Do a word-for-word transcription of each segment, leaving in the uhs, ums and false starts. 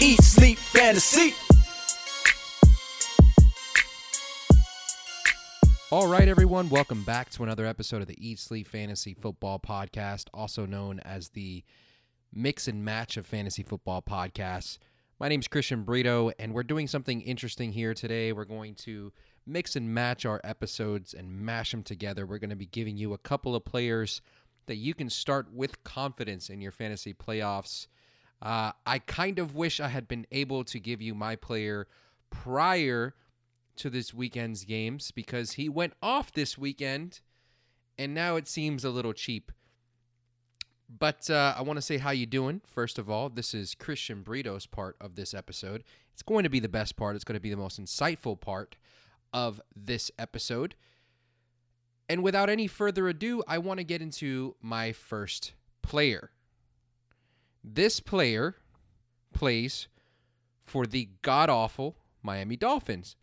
Eat, Sleep, Fantasy. All right, everyone, welcome back to another episode of the Eat, Sleep, Fantasy Football Podcast, also known as the Mix and Match of Fantasy Football Podcasts. My name's Christian Brito, and we're doing something interesting here today. We're going to mix and match our episodes and mash them together. We're going to be giving you a couple of players that you can start with confidence in your fantasy playoffs. Uh, I kind of wish I had been able to give you my player prior to this weekend's games, because he went off this weekend and now it seems a little cheap. But uh, I want to say how you doing. First of all, this is Christian Brito's part of this episode. It's going to be the best part. It's going to be the most insightful part of this episode. And without any further ado, I want to get into my first player. This player plays for the god-awful Miami Dolphins.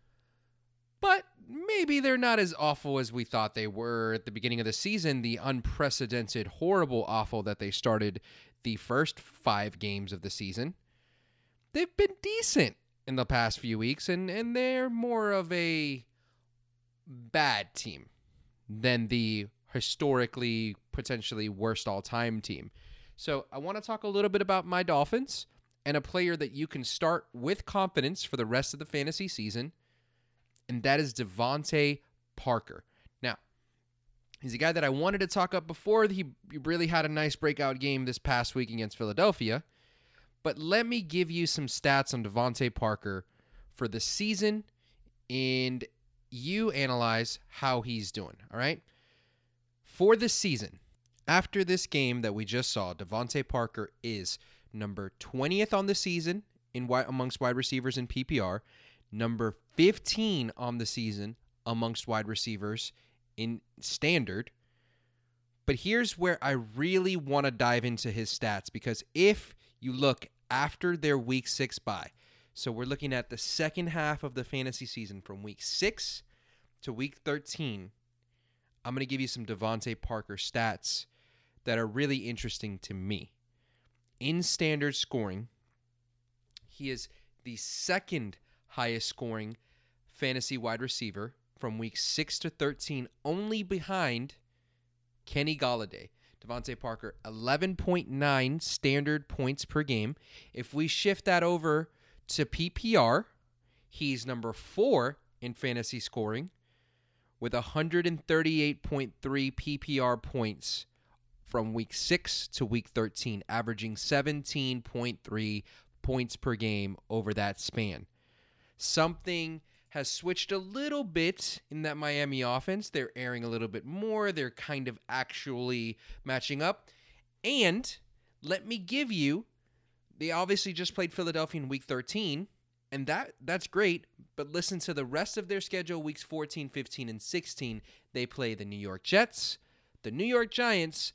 But maybe they're not as awful as we thought they were at the beginning of the season. The unprecedented, horrible awful that they started the first five games of the season. They've been decent in the past few weeks, and, and they're more of a bad team than the historically, potentially worst all-time team. So I want to talk a little bit about my Dolphins and a player that you can start with confidence for the rest of the fantasy season. And that is DeVante Parker. Now, he's a guy that I wanted to talk up before. He really had a nice breakout game this past week against Philadelphia. But let me give you some stats on DeVante Parker for the season, and you analyze how he's doing, all right? For the season, after this game that we just saw, DeVante Parker is number twentieth on the season in amongst wide receivers in P P R, number fifteen on the season amongst wide receivers in standard. But here's where I really want to dive into his stats, because if you look after their week six bye, so we're looking at the second half of the fantasy season from week six to week thirteen, I'm going to give you some DeVante Parker stats that are really interesting to me. In standard scoring, he is the second highest scoring fantasy wide receiver from week six to thirteen, only behind Kenny Golladay. DeVante Parker, eleven point nine standard points per game. If we shift that over to P P R, he's number four in fantasy scoring with one hundred thirty-eight point three P P R points from week six to week thirteen, averaging seventeen point three points per game over that span. Something has switched a little bit in that Miami offense. They're airing a little bit more. They're kind of actually matching up. And let me give you, they obviously just played Philadelphia in week thirteen, and that that's great. But listen to the rest of their schedule, weeks fourteen, fifteen, and sixteen. They play the New York Jets, the New York Giants,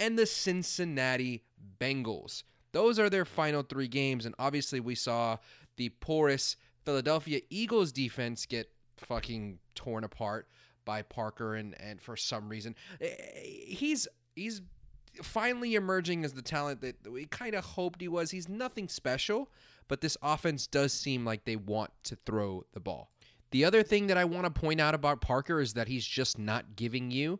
and the Cincinnati Bengals. Those are their final three games, and obviously we saw the porous Philadelphia Eagles defense get fucking torn apart by Parker, and, and for some reason, he's he's finally emerging as the talent that we kind of hoped he was. He's nothing special, but this offense does seem like they want to throw the ball. The other thing that I want to point out about Parker is that he's just not giving you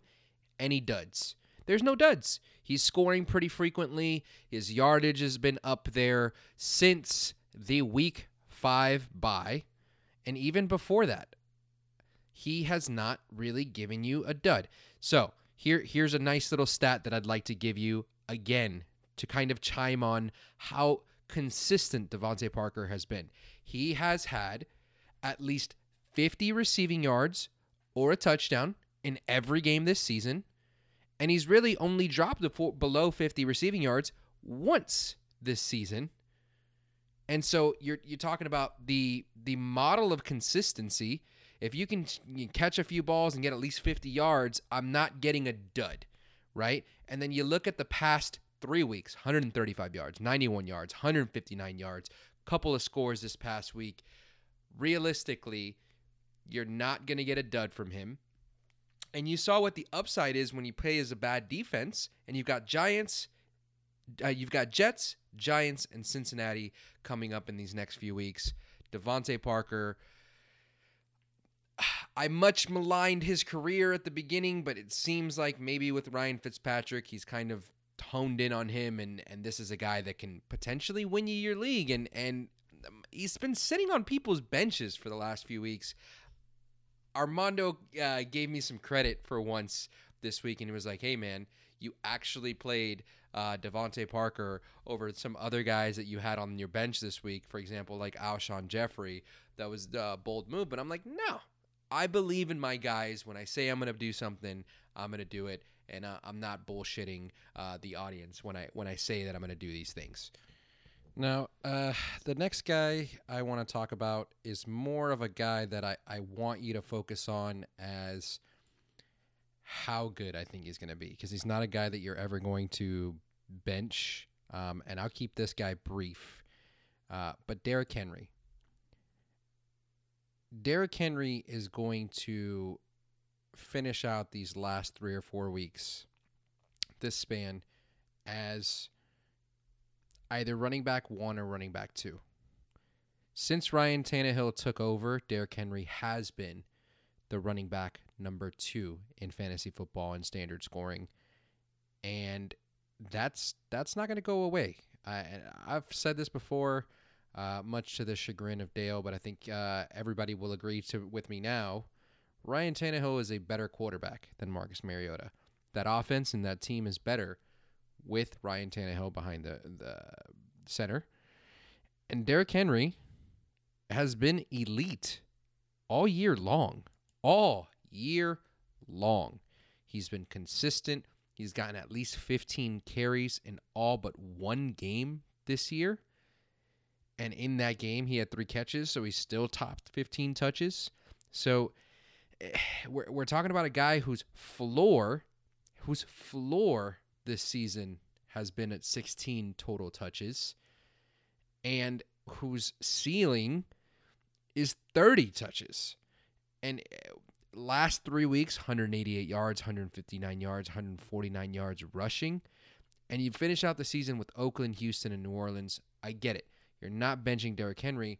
any duds. There's no duds. He's scoring pretty frequently. His yardage has been up there since the week five bye, and even before that, he has not really given you a dud. So here, here's a nice little stat that I'd like to give you again to kind of chime on how consistent DeVante Parker has been. He has had at least fifty receiving yards or a touchdown in every game this season, and he's really only dropped below fifty receiving yards once this season. And so you're you're talking about the the model of consistency. If you can, you can catch a few balls and get at least fifty yards, I'm not getting a dud, right? And then you look at the past three weeks, one hundred thirty-five yards, ninety-one yards, one hundred fifty-nine yards, couple of scores this past week. Realistically, you're not going to get a dud from him. And you saw what the upside is when you play as a bad defense, and you've got Giants, uh, you've got Jets, Giants, and Cincinnati coming up in these next few weeks. DeVante Parker, I much maligned his career at the beginning, but it seems like maybe with Ryan Fitzpatrick, he's kind of honed in on him, and, and this is a guy that can potentially win you your league. And, and he's been sitting on people's benches for the last few weeks. Armando uh, gave me some credit for once this week, and he was like, hey, man, you actually played uh, DeVante Parker over some other guys that you had on your bench this week, for example, like Alshon Jeffrey. That was a bold move, but I'm like, no. I believe in my guys. When I say I'm going to do something, I'm going to do it, and uh, I'm not bullshitting uh, the audience when I when I say that I'm going to do these things. Now, uh, the next guy I want to talk about is more of a guy that I, I want you to focus on as how good I think he's going to be, because he's not a guy that you're ever going to bench, um, and I'll keep this guy brief. Uh, but Derrick Henry. Derrick Henry is going to finish out these last three or four weeks, this span, as either running back one or running back two. Since Ryan Tannehill took over, Derrick Henry has been the running back number two in fantasy football and standard scoring. And that's that's not going to go away. I, I've said this before. Uh, much to the chagrin of Dale, but I think uh, everybody will agree to with me now. Ryan Tannehill is a better quarterback than Marcus Mariota. That offense and that team is better with Ryan Tannehill behind the, the center. And Derrick Henry has been elite all year long. All year long. He's been consistent. He's gotten at least fifteen carries in all but one game this year. And in that game, he had three catches, so he still topped fifteen touches. So we're we're talking about a guy whose floor, whose floor this season has been at sixteen total touches, and whose ceiling is thirty touches. And last three weeks, one hundred eighty-eight yards, one hundred fifty-nine yards, one hundred forty-nine yards rushing. And you finish out the season with Oakland, Houston, and New Orleans. I get it. You're not benching Derrick Henry,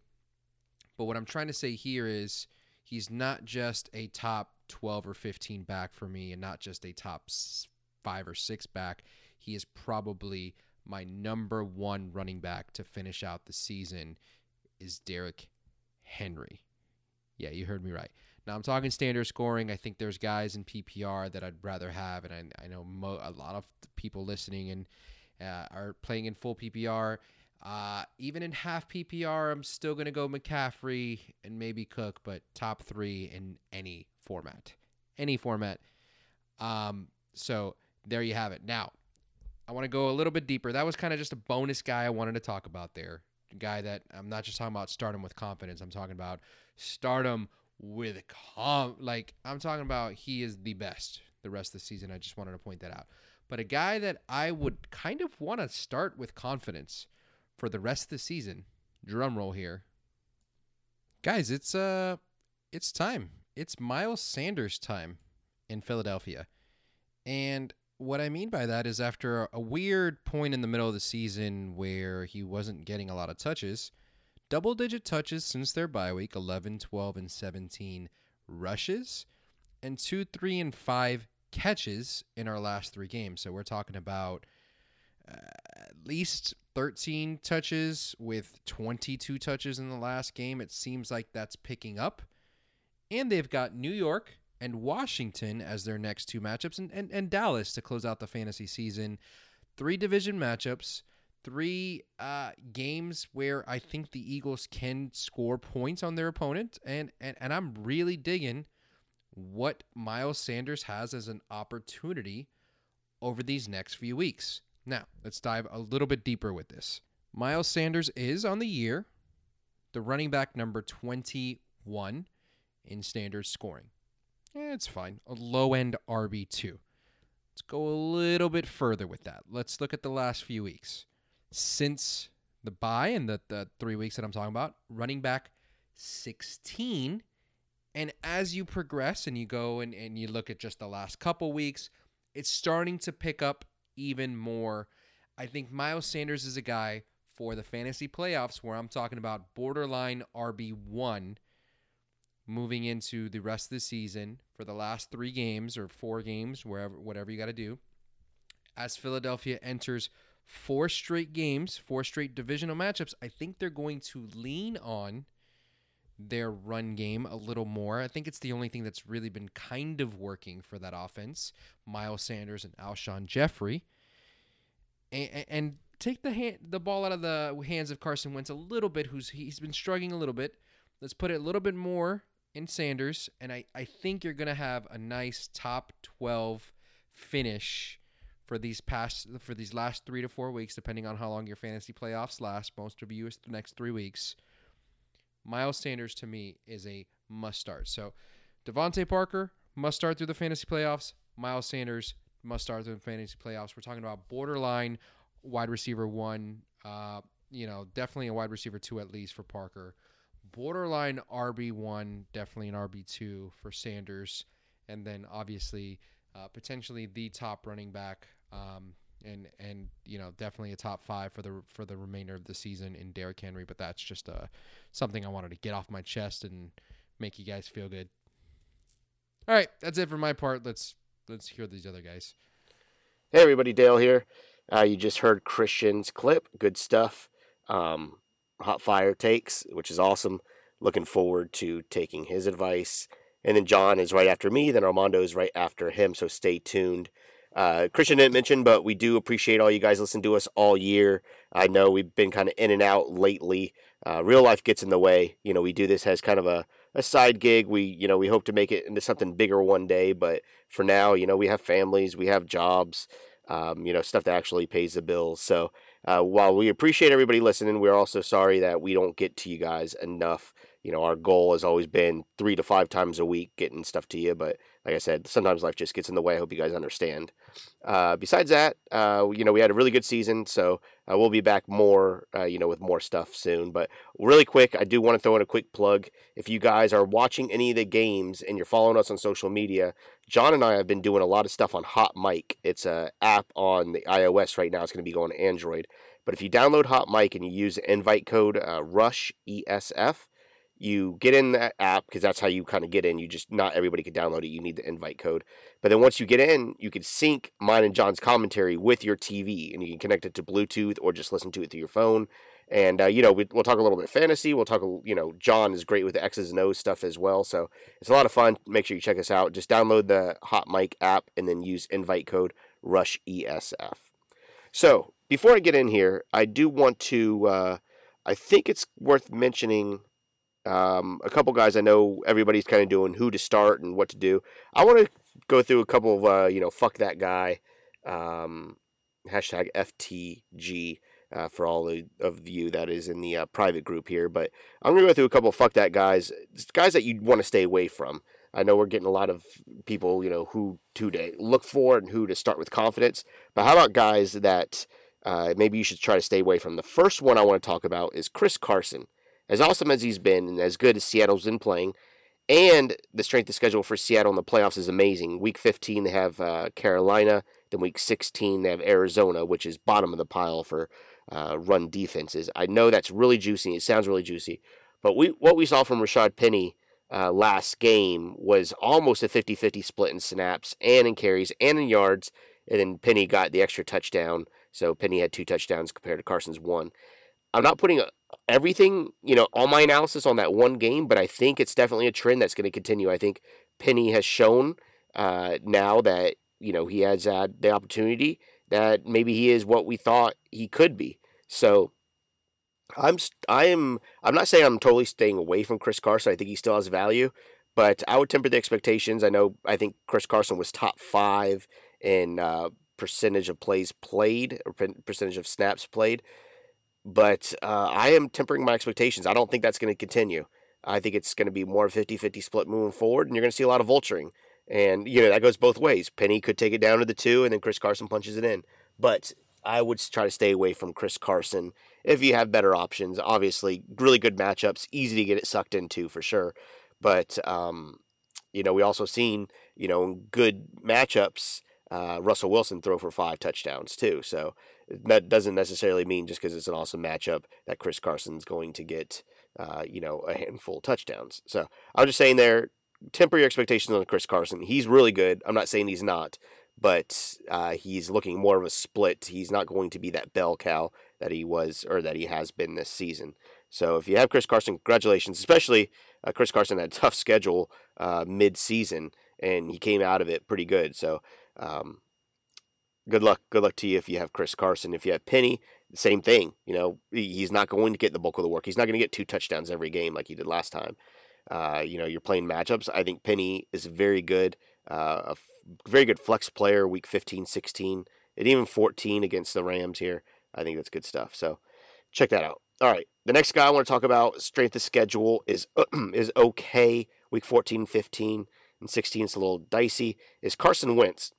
but what I'm trying to say here is he's not just a top twelve or fifteen back for me and not just a top five or six back. He is probably my number one running back to finish out the season is Derrick Henry. Yeah, you heard me right. Now, I'm talking standard scoring. I think there's guys in P P R that I'd rather have, and I, I know mo- a lot of people listening and uh, are playing in full P P R. Uh, even in half P P R, I'm still going to go McCaffrey and maybe Cook, but top three in any format, any format. Um, so there you have it. Now, I want to go a little bit deeper. That was kind of just a bonus guy I wanted to talk about there. A guy that I'm not just talking about stardom with confidence. I'm talking about stardom with com. Like I'm talking about he is the best the rest of the season. I just wanted to point that out, but a guy that I would kind of want to start with confidence for the rest of the season. Drum roll here. Guys, it's uh it's time. It's Miles Sanders time in Philadelphia. And what I mean by that is after a weird point in the middle of the season where he wasn't getting a lot of touches, double-digit touches since their bye week, eleven, twelve, and seventeen rushes, and two, three, and five catches in our last three games. So we're talking about uh, at least thirteen touches with twenty-two touches in the last game. It seems like that's picking up. And they've got New York and Washington as their next two matchups, and, and, and Dallas to close out the fantasy season. Three division matchups, three uh, games where I think the Eagles can score points on their opponent. And, and, and I'm really digging what Miles Sanders has as an opportunity over these next few weeks. Now, let's dive a little bit deeper with this. Miles Sanders is on the year the running back number twenty-one in standard scoring. Yeah, it's fine. A low-end R B two. Let's go a little bit further with that. Let's look at the last few weeks. Since the bye and the, the three weeks that I'm talking about, running back sixteen. And as you progress and you go and, and you look at just the last couple weeks, it's starting to pick up even more. I think Miles Sanders is a guy for the fantasy playoffs where I'm talking about borderline R B one moving into the rest of the season for the last three games or four games, wherever, whatever you got to do. As Philadelphia enters four straight games, four straight divisional matchups, I think they're going to lean on their run game a little more. I think it's the only thing that's really been kind of working for that offense, Miles Sanders and Alshon Jeffrey. And, and take the hand, the ball out of the hands of Carson Wentz a little bit, who's he's been struggling a little bit. Let's put it a little bit more in Sanders, and I, I think you're going to have a nice top twelve finish for these past for these last three to four weeks, depending on how long your fantasy playoffs last. Most of you is the next three weeks. Miles Sanders, to me, is a must-start. So DeVante Parker, must-start through the fantasy playoffs. Miles Sanders, must-start through the fantasy playoffs. We're talking about borderline wide receiver one, uh, you know, definitely a wide receiver two at least for Parker. Borderline R B one, definitely an R B two for Sanders. And then, obviously, uh, potentially the top running back um, and, and you know, definitely a top five for the for the remainder of the season in Derrick Henry. But that's just uh, something I wanted to get off my chest and make you guys feel good. All right, that's it for my part. Let's let's hear these other guys. Hey, everybody, Dale here. Uh, you just heard Christian's clip. Good stuff. Um, hot fire takes, which is awesome. Looking forward to taking his advice. And then John is right after me. Then Armando is right after him. So stay tuned. Uh, Christian didn't mention, but we do appreciate all you guys listen to us all year. I know we've been kind of in and out lately. Uh, real life gets in the way. You know, we do this as kind of a, a side gig. We, you know, we hope to make it into something bigger one day. But for now, you know, we have families, we have jobs, um, you know, stuff that actually pays the bills. So uh, while we appreciate everybody listening, we're also sorry that we don't get to you guys enough. You know, our goal has always been three to five times a week getting stuff to you. But like I said, sometimes life just gets in the way. I hope you guys understand. Uh, besides that, uh, you know, we had a really good season. So uh, we'll be back more, uh, you know, with more stuff soon. But really quick, I do want to throw in a quick plug. If you guys are watching any of the games and you're following us on social media, John and I have been doing a lot of stuff on Hot Mic. It's an app on the iOS right now. It's going to be going to Android. But if you download Hot Mic and you use the invite code uh, RUSHESF, you get in that app because that's how you kind of get in. You just, not everybody can download it. You need the invite code. But then once you get in, you can sync mine and John's commentary with your T V, and you can connect it to Bluetooth or just listen to it through your phone. And, uh, you know, we, we'll talk a little bit fantasy. We'll talk, you know, John is great with the X's and O's stuff as well. So it's a lot of fun. Make sure you check us out. Just download the Hot Mic app and then use invite code RUSHESF. So before I get in here, I do want to, uh, I think it's worth mentioning Um, a couple guys. I know everybody's kind of doing who to start and what to do. I want to go through a couple of, uh, you know, fuck that guy, um, hashtag F T G uh, for all of you that is in the uh, private group here. But I'm going to go through a couple of fuck that guys, guys that you want to stay away from. I know we're getting a lot of people, you know, who to look for and who to start with confidence. But how about guys that uh, maybe you should try to stay away from? The first one I want to talk about is Chris Carson. As awesome as he's been and as good as Seattle's been playing, and the strength of schedule for Seattle in the playoffs is amazing. Week fifteen, they have uh, Carolina. Then week sixteen, they have Arizona, which is bottom of the pile for uh, run defenses. I know that's really juicy. It sounds really juicy. But we what we saw from Rashad Penny uh, last game was almost a fifty-fifty split in snaps and in carries and in yards. And then Penny got the extra touchdown. So Penny had two touchdowns compared to Carson's one. I'm not putting a everything, you know, all my analysis on that one game, but I think it's definitely a trend that's going to continue. I think Penny has shown uh, now that, you know, he has had the opportunity that maybe he is what we thought he could be. So I'm, I am, I'm not saying I'm totally staying away from Chris Carson. I think he still has value, but I would temper the expectations. I know, I think Chris Carson was top five in uh, percentage of plays played or percentage of snaps played. But uh, I am tempering my expectations. I don't think that's going to continue. I think it's going to be more fifty-fifty split moving forward, and you're going to see a lot of vulturing. And, you know, that goes both ways. Penny could take it down to the two, and then Chris Carson punches it in. But I would try to stay away from Chris Carson if you have better options. Obviously, really good matchups, easy to get it sucked into for sure. But, um, you know, we also seen, you know, good matchups, uh, Russell Wilson throw for five touchdowns too. So that doesn't necessarily mean just because it's an awesome matchup that Chris Carson's going to get, uh, you know, a handful of touchdowns. So I'm just saying there, temper your expectations on Chris Carson. He's really good. I'm not saying he's not, but uh, he's looking more of a split. He's not going to be that bell cow that he was or that he has been this season. So if you have Chris Carson, congratulations, especially uh, Chris Carson had a tough schedule uh, mid-season, and he came out of it pretty good. So um, good luck. Good luck to you if you have Chris Carson. If you have Penny, same thing. You know, he's not going to get the bulk of the work. He's not going to get two touchdowns every game like he did last time. Uh, you know, you're playing matchups. I think Penny is very good, uh, a f- very good flex player week fifteen, sixteen, and even fourteen against the Rams here. I think that's good stuff. So check that out. All right. The next guy I want to talk about, strength of schedule, is is okay. Week fourteen, fifteen, and sixteen is a little dicey. Is Carson Wentz.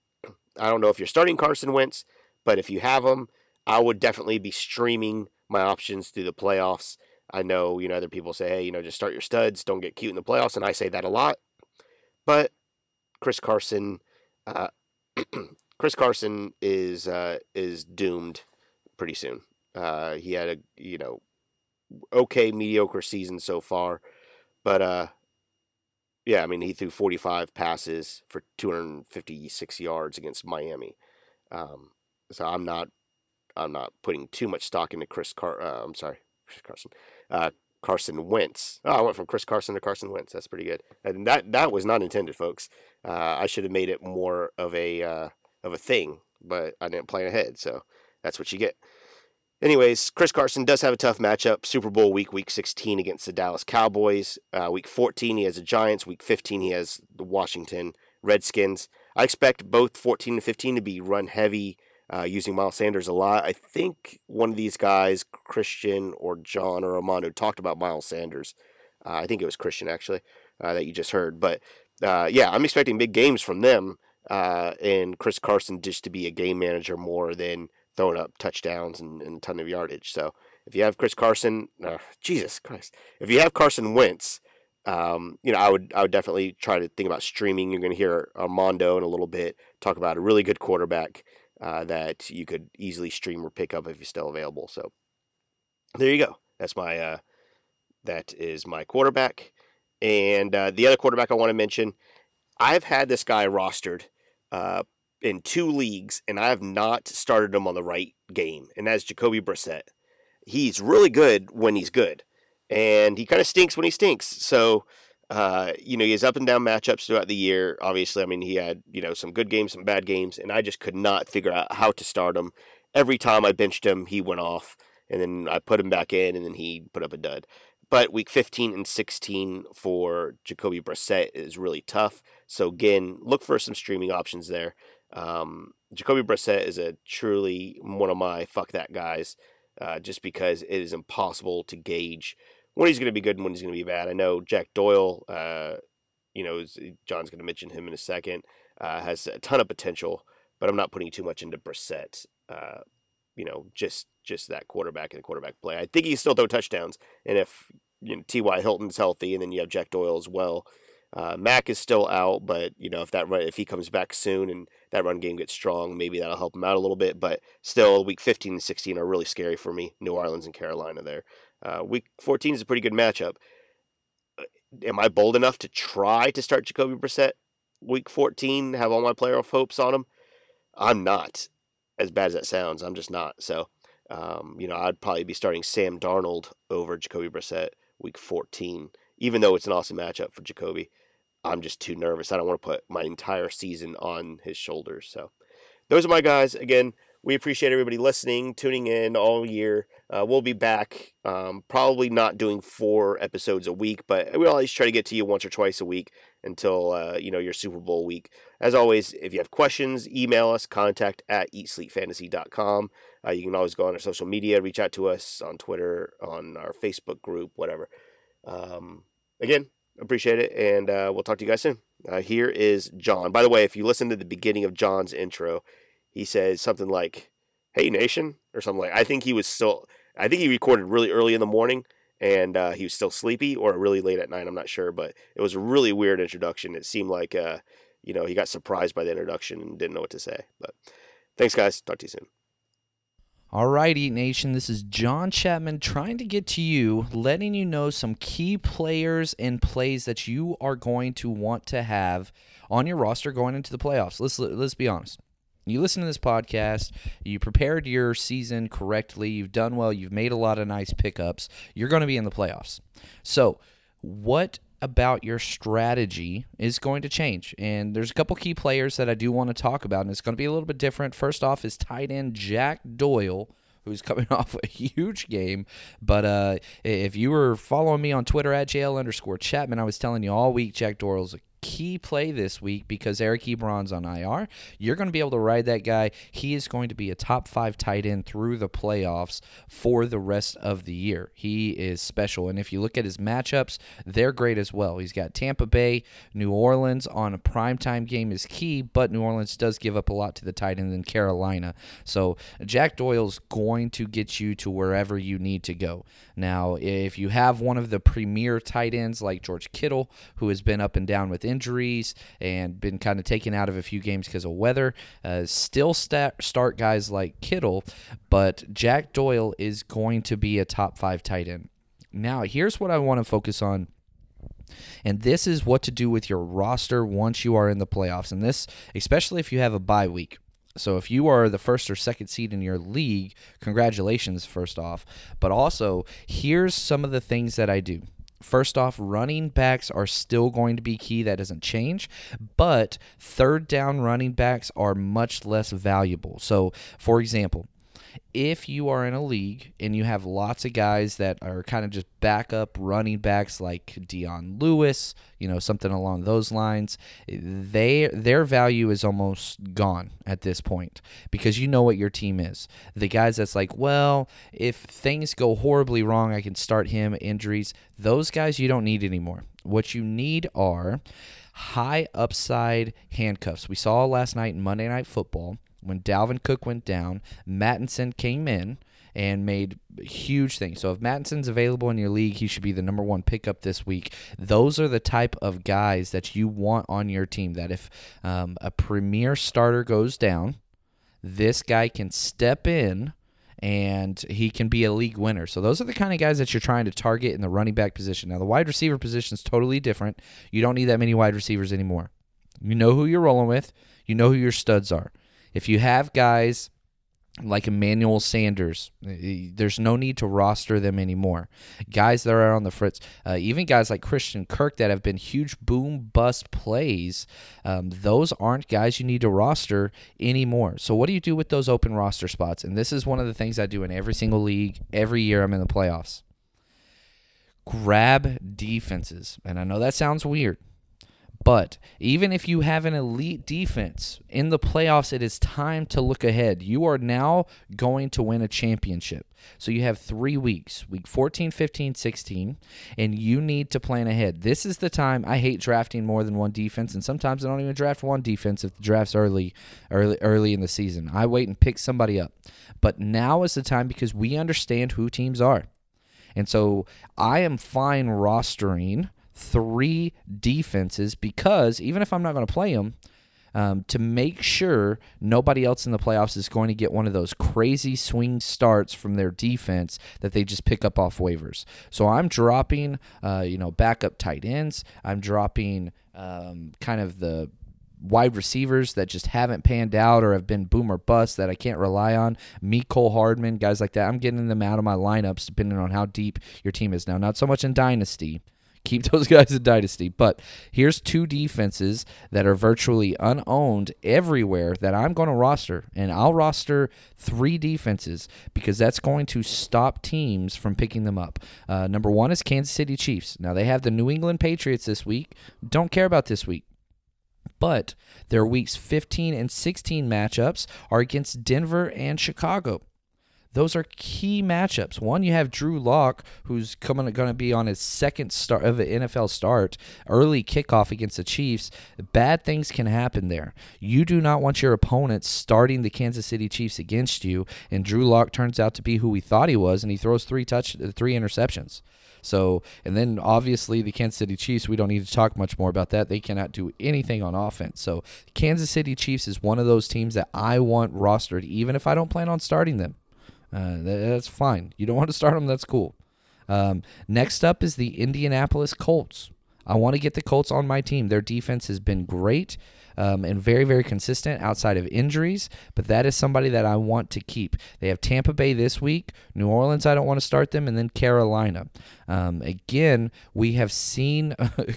I don't know if you're starting Carson Wentz, but if you have him, I would definitely be streaming my options through the playoffs. I know, you know, other people say, hey, you know, just start your studs, don't get cute in the playoffs, and I say that a lot. But Chris Carson, uh, Chris Carson is uh, is doomed pretty soon. Uh, he had a, you know, okay, mediocre season so far, but uh, yeah, I mean, he threw forty-five passes for two hundred fifty-six yards against Miami. Um, so I'm not, I'm not putting too much stock into Chris Car. Uh, I'm sorry. Chris Carson, uh, Carson Wentz. Oh, I went from Chris Carson to Carson Wentz. That's pretty good. And that, that was not intended, folks. Uh, I should have made it more of a, uh, of a thing, but I didn't plan ahead. So that's what you get. Anyways, Chris Carson does have a tough matchup. Super Bowl week, week sixteen against the Dallas Cowboys. Uh, week fourteen, he has the Giants. Week fifteen, he has the Washington Redskins. I expect both fourteen and fifteen to be run heavy. Uh, using Miles Sanders a lot. I think one of these guys, Christian or John or Armando, talked about Miles Sanders. Uh, I think it was Christian, actually, uh, that you just heard. But, uh, yeah, I'm expecting big games from them uh, and Chris Carson just to be a game manager more than throwing up touchdowns and, and a ton of yardage. So if you have Chris Carson, uh, Jesus Christ, if you have Carson Wentz, Um, you know, I would I would definitely try to think about streaming. You're going to hear Armando in a little bit talk about a really good quarterback uh, that you could easily stream or pick up if you're still available. So there you go. That's my uh, that is my quarterback. And uh, the other quarterback I want to mention, I've had this guy rostered uh, in two leagues, and I have not started him on the right game, and that's Jacoby Brissett. He's really good when he's good. And he kind of stinks when he stinks. So, uh, you know, he has up and down matchups throughout the year. Obviously, I mean, he had, you know, some good games, some bad games, and I just could not figure out how to start him. Every time I benched him, he went off, and then I put him back in, and then he put up a dud. But week fifteen and sixteen for Jacoby Brissett is really tough. So, again, look for some streaming options there. Um, Jacoby Brissett is a truly one of my fuck that guys, uh, just because it is impossible to gauge when he's going to be good and when he's going to be bad. I know Jack Doyle, uh, you know, is, John's going to mention him in a second, uh, has a ton of potential, but I'm not putting too much into Brissett. Uh, you know, just just that quarterback and the quarterback play. I think he still throw touchdowns, and if you know, T Y. Hilton's healthy, and then you have Jack Doyle as well. Uh, Mac is still out, but you know, if that run, if he comes back soon and that run game gets strong, maybe that'll help him out a little bit. But still, week fifteen and sixteen are really scary for me. New Orleans and Carolina there. Uh, week fourteen is a pretty good matchup. Am I bold enough to try to start Jacoby Brissett week fourteen, have all my playoff hopes on him? I'm not. As bad as that sounds, I'm just not. So, um, you know, I'd probably be starting Sam Darnold over Jacoby Brissett week fourteen, even though it's an awesome matchup for Jacoby. I'm just too nervous. I don't want to put my entire season on his shoulders. So those are my guys. Again, we appreciate everybody listening, tuning in all year. Uh, we'll be back, um, probably not doing four episodes a week, but we'll always try to get to you once or twice a week until, uh, you know, your Super Bowl week. As always, if you have questions, email us, contact at eat sleep fantasy dot com. Uh, you can always go on our social media, reach out to us on Twitter, on our Facebook group, whatever. Um, again, appreciate it, and uh, we'll talk to you guys soon. Uh, here is John. By the way, if you listen to the beginning of John's intro, he says something like, "Hey, Nation," or something like that. I think he was still, I think he recorded really early in the morning, and uh, he was still sleepy, or really late at night, I'm not sure, but it was a really weird introduction. It seemed like, uh, you know, he got surprised by the introduction and didn't know what to say. But thanks, guys. Talk to you soon. All right, Eat Nation, this is John Chapman trying to get to you, letting you know some key players and plays that you are going to want to have on your roster going into the playoffs. Let's let's be honest. You listen to this podcast, you prepared your season correctly, you've done well, you've made a lot of nice pickups, you're going to be in the playoffs. So what about your strategy is going to change? And there's a couple key players that I do want to talk about, and it's going to be a little bit different. First off is tight end Jack Doyle, who's coming off a huge game. But uh, if you were following me on Twitter at JL underscore Chapman, I was telling you all week Jack Doyle's a key play this week because Eric Ebron's on I R. You're going to be able to ride that guy. He is going to be a top five tight end through the playoffs for the rest of the year. He is special. And if you look at his matchups, they're great as well. He's got Tampa Bay, New Orleans on a primetime game is key, but New Orleans does give up a lot to the tight end in Carolina. So Jack Doyle's going to get you to wherever you need to go. Now, if you have one of the premier tight ends like George Kittle, who has been up and down with injuries and been kind of taken out of a few games because of weather, uh, still start, start guys like Kittle, but Jack Doyle is going to be a top five tight end. Now, here's what I want to focus on, and this is what to do with your roster once you are in the playoffs, and this, especially if you have a bye week. So if you are the first or second seed in your league, congratulations, first off, but also here's some of the things that I do. First off, running backs are still going to be key. That doesn't change, but third down running backs are much less valuable. So, for example, if you are in a league and you have lots of guys that are kind of just backup running backs like Deion Lewis, you know, something along those lines, they their value is almost gone at this point because you know what your team is. The guys that's like, well, if things go horribly wrong, I can start him, injuries, those guys you don't need anymore. What you need are high upside handcuffs. We saw last night in Monday Night Football, when Dalvin Cook went down, Mattinson came in and made huge things. So if Mattinson's available in your league, he should be the number one pickup this week. Those are the type of guys that you want on your team, that if um, a premier starter goes down, this guy can step in and he can be a league winner. So those are the kind of guys that you're trying to target in the running back position. Now, the wide receiver position is totally different. You don't need that many wide receivers anymore. You know who you're rolling with. You know who your studs are. If you have guys like Emmanuel Sanders, there's no need to roster them anymore. Guys that are on the fritz, uh, even guys like Christian Kirk that have been huge boom-bust plays, um, those aren't guys you need to roster anymore. So what do you do with those open roster spots? And this is one of the things I do in every single league. Every year I'm in the playoffs. Grab defenses. And I know that sounds weird. But even if you have an elite defense in the playoffs, it is time to look ahead. You are now going to win a championship. So you have three weeks, week fourteen, fifteen, sixteen, and you need to plan ahead. This is the time. I hate drafting more than one defense, and sometimes I don't even draft one defense if the draft's early, early, early in the season. I wait and pick somebody up. But now is the time because we understand who teams are. And so I am fine rostering three defenses because even if I'm not going to play them, um, to make sure nobody else in the playoffs is going to get one of those crazy swing starts from their defense that they just pick up off waivers. So I'm dropping, uh, you know, backup tight ends. I'm dropping um, kind of the wide receivers that just haven't panned out or have been boom or bust that I can't rely on. Me, Cole Hardman, guys like that. I'm getting them out of my lineups depending on how deep your team is now. Not so much in Dynasty. Keep those guys in Dynasty. But here's two defenses that are virtually unowned everywhere that I'm going to roster. And I'll roster three defenses because that's going to stop teams from picking them up. Uh, number one is Kansas City Chiefs. Now, they have the New England Patriots this week. Don't care about this week. But their weeks fifteen and sixteen matchups are against Denver and Chicago. those are key matchups. One, you have Drew Lock, who's coming going to be on his second start of an N F L start, early kickoff against the Chiefs. Bad things can happen there. You do not want your opponent starting the Kansas City Chiefs against you, and Drew Lock turns out to be who we thought he was, and he throws three touch, three interceptions. So, and then obviously the Kansas City Chiefs, we don't need to talk much more about that. They cannot do anything on offense. So Kansas City Chiefs is one of those teams that I want rostered, even if I don't plan on starting them. Uh, that's fine. You don't want to start them, that's cool. Um, next up is the Indianapolis Colts. I want to get the Colts on my team. Their defense has been great um, and very, very consistent outside of injuries, but that is somebody that I want to keep. They have Tampa Bay this week, New Orleans, I don't want to start them, and then Carolina. Um, again, we have seen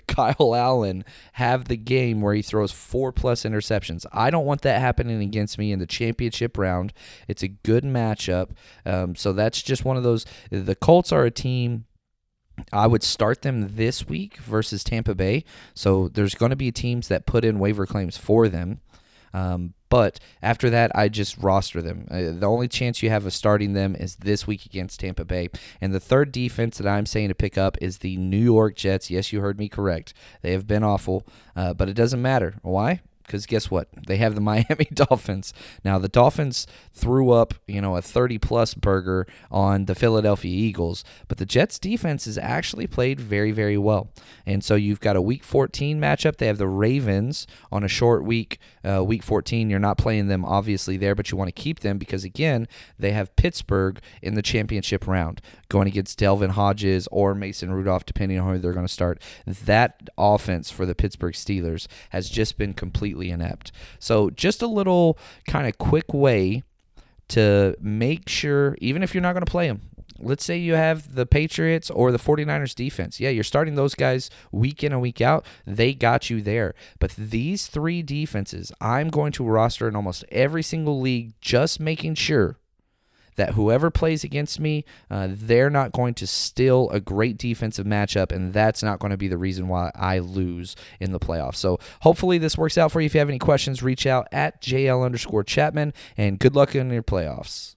Kyle Allen have the game where he throws four-plus interceptions. I don't want that happening against me in the championship round. It's a good matchup, um, so that's just one of those. The Colts are a team I would start them this week versus Tampa Bay. So there's going to be teams that put in waiver claims for them. Um, but after that, I just roster them. Uh, the only chance you have of starting them is this week against Tampa Bay. And the third defense that I'm saying to pick up is the New York Jets. Yes, you heard me correct. They have been awful, uh, but it doesn't matter. Why? Because guess what? They have the Miami Dolphins. Now, the Dolphins threw up, you know, a thirty-plus burger on the Philadelphia Eagles, but the Jets' defense has actually played very, very well. And so you've got a Week fourteen matchup. They have the Ravens on a short week, uh, Week fourteen. You're not playing them, obviously, there, but you want to keep them because, again, they have Pittsburgh in the championship round going against Delvin Hodges or Mason Rudolph, depending on who they're going to start. That offense for the Pittsburgh Steelers has just been completely inept. So just a little kind of quick way to make sure, even if you're not going to play them, let's say you have the Patriots or the 49ers defense. Yeah, you're starting those guys week in and week out. They got you there. But these three defenses, I'm going to roster in almost every single league, just making sure that whoever plays against me, uh, they're not going to steal a great defensive matchup, and that's not going to be the reason why I lose in the playoffs. So hopefully this works out for you. If you have any questions, reach out at JL underscore Chapman, and good luck in your playoffs.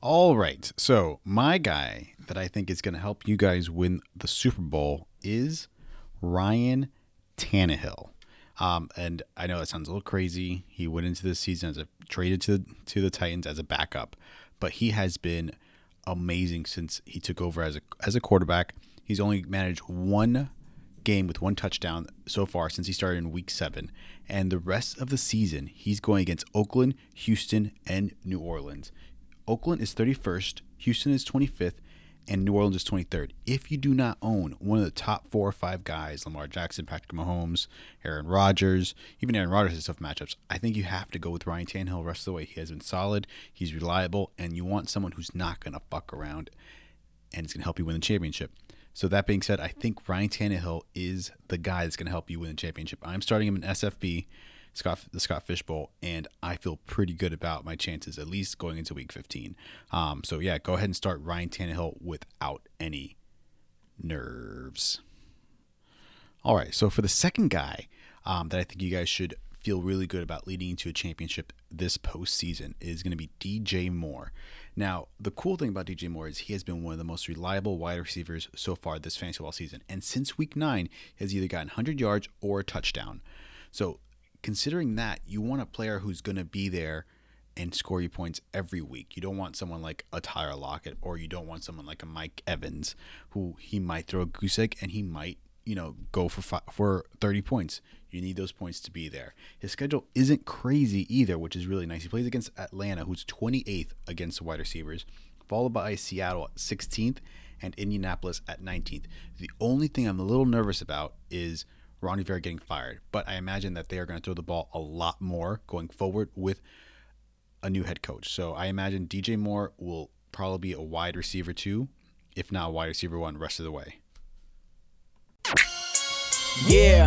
All right. So my guy that I think is going to help you guys win the Super Bowl is Ryan Tannehill. Um, and I know that sounds a little crazy. He went into this season as a traded to, to the Titans as a backup. But he has been amazing since he took over as a as a quarterback. He's only managed one game with one touchdown so far since he started in week seven. And the rest of the season, he's going against Oakland, Houston, and New Orleans. Oakland is thirty-first, Houston is twenty-fifth, and New Orleans is twenty-third. If you do not own one of the top four or five guys, Lamar Jackson, Patrick Mahomes, Aaron Rodgers, even Aaron Rodgers has tough matchups, I think you have to go with Ryan Tannehill the rest of the way. He has been solid, he's reliable, and you want someone who's not going to fuck around and it's going to help you win the championship. So that being said, I think Ryan Tannehill is the guy that's going to help you win the championship. I'm starting him in S F B, Scott, the Scott Fish Bowl, and I feel pretty good about my chances, at least going into Week fifteen. Um, so, yeah, go ahead and start Ryan Tannehill without any nerves. All right, so for the second guy um, that I think you guys should feel really good about leading into a championship this postseason is going to be D J Moore. Now, the cool thing about D J Moore is he has been one of the most reliable wide receivers so far this fantasy football season, and since Week nine, he has either gotten one hundred yards or a touchdown. So, considering that, you want a player who's going to be there and score you points every week. You don't want someone like a Tyler Lockett, or you don't want someone like a Mike Evans, who he might throw a goose egg and he might, you know, go for five, for thirty points. You need those points to be there. His schedule isn't crazy either, which is really nice. He plays against Atlanta, who's twenty-eighth against the wide receivers, followed by Seattle at sixteenth and Indianapolis at nineteenth. The only thing I'm a little nervous about is Ronnie Vera getting fired, but I imagine that they are going to throw the ball a lot more going forward with a new head coach. So I imagine D J Moore will probably be a wide receiver two, if not wide receiver one, rest of the way. Yeah,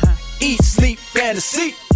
Eat, Sleep, Fantasy.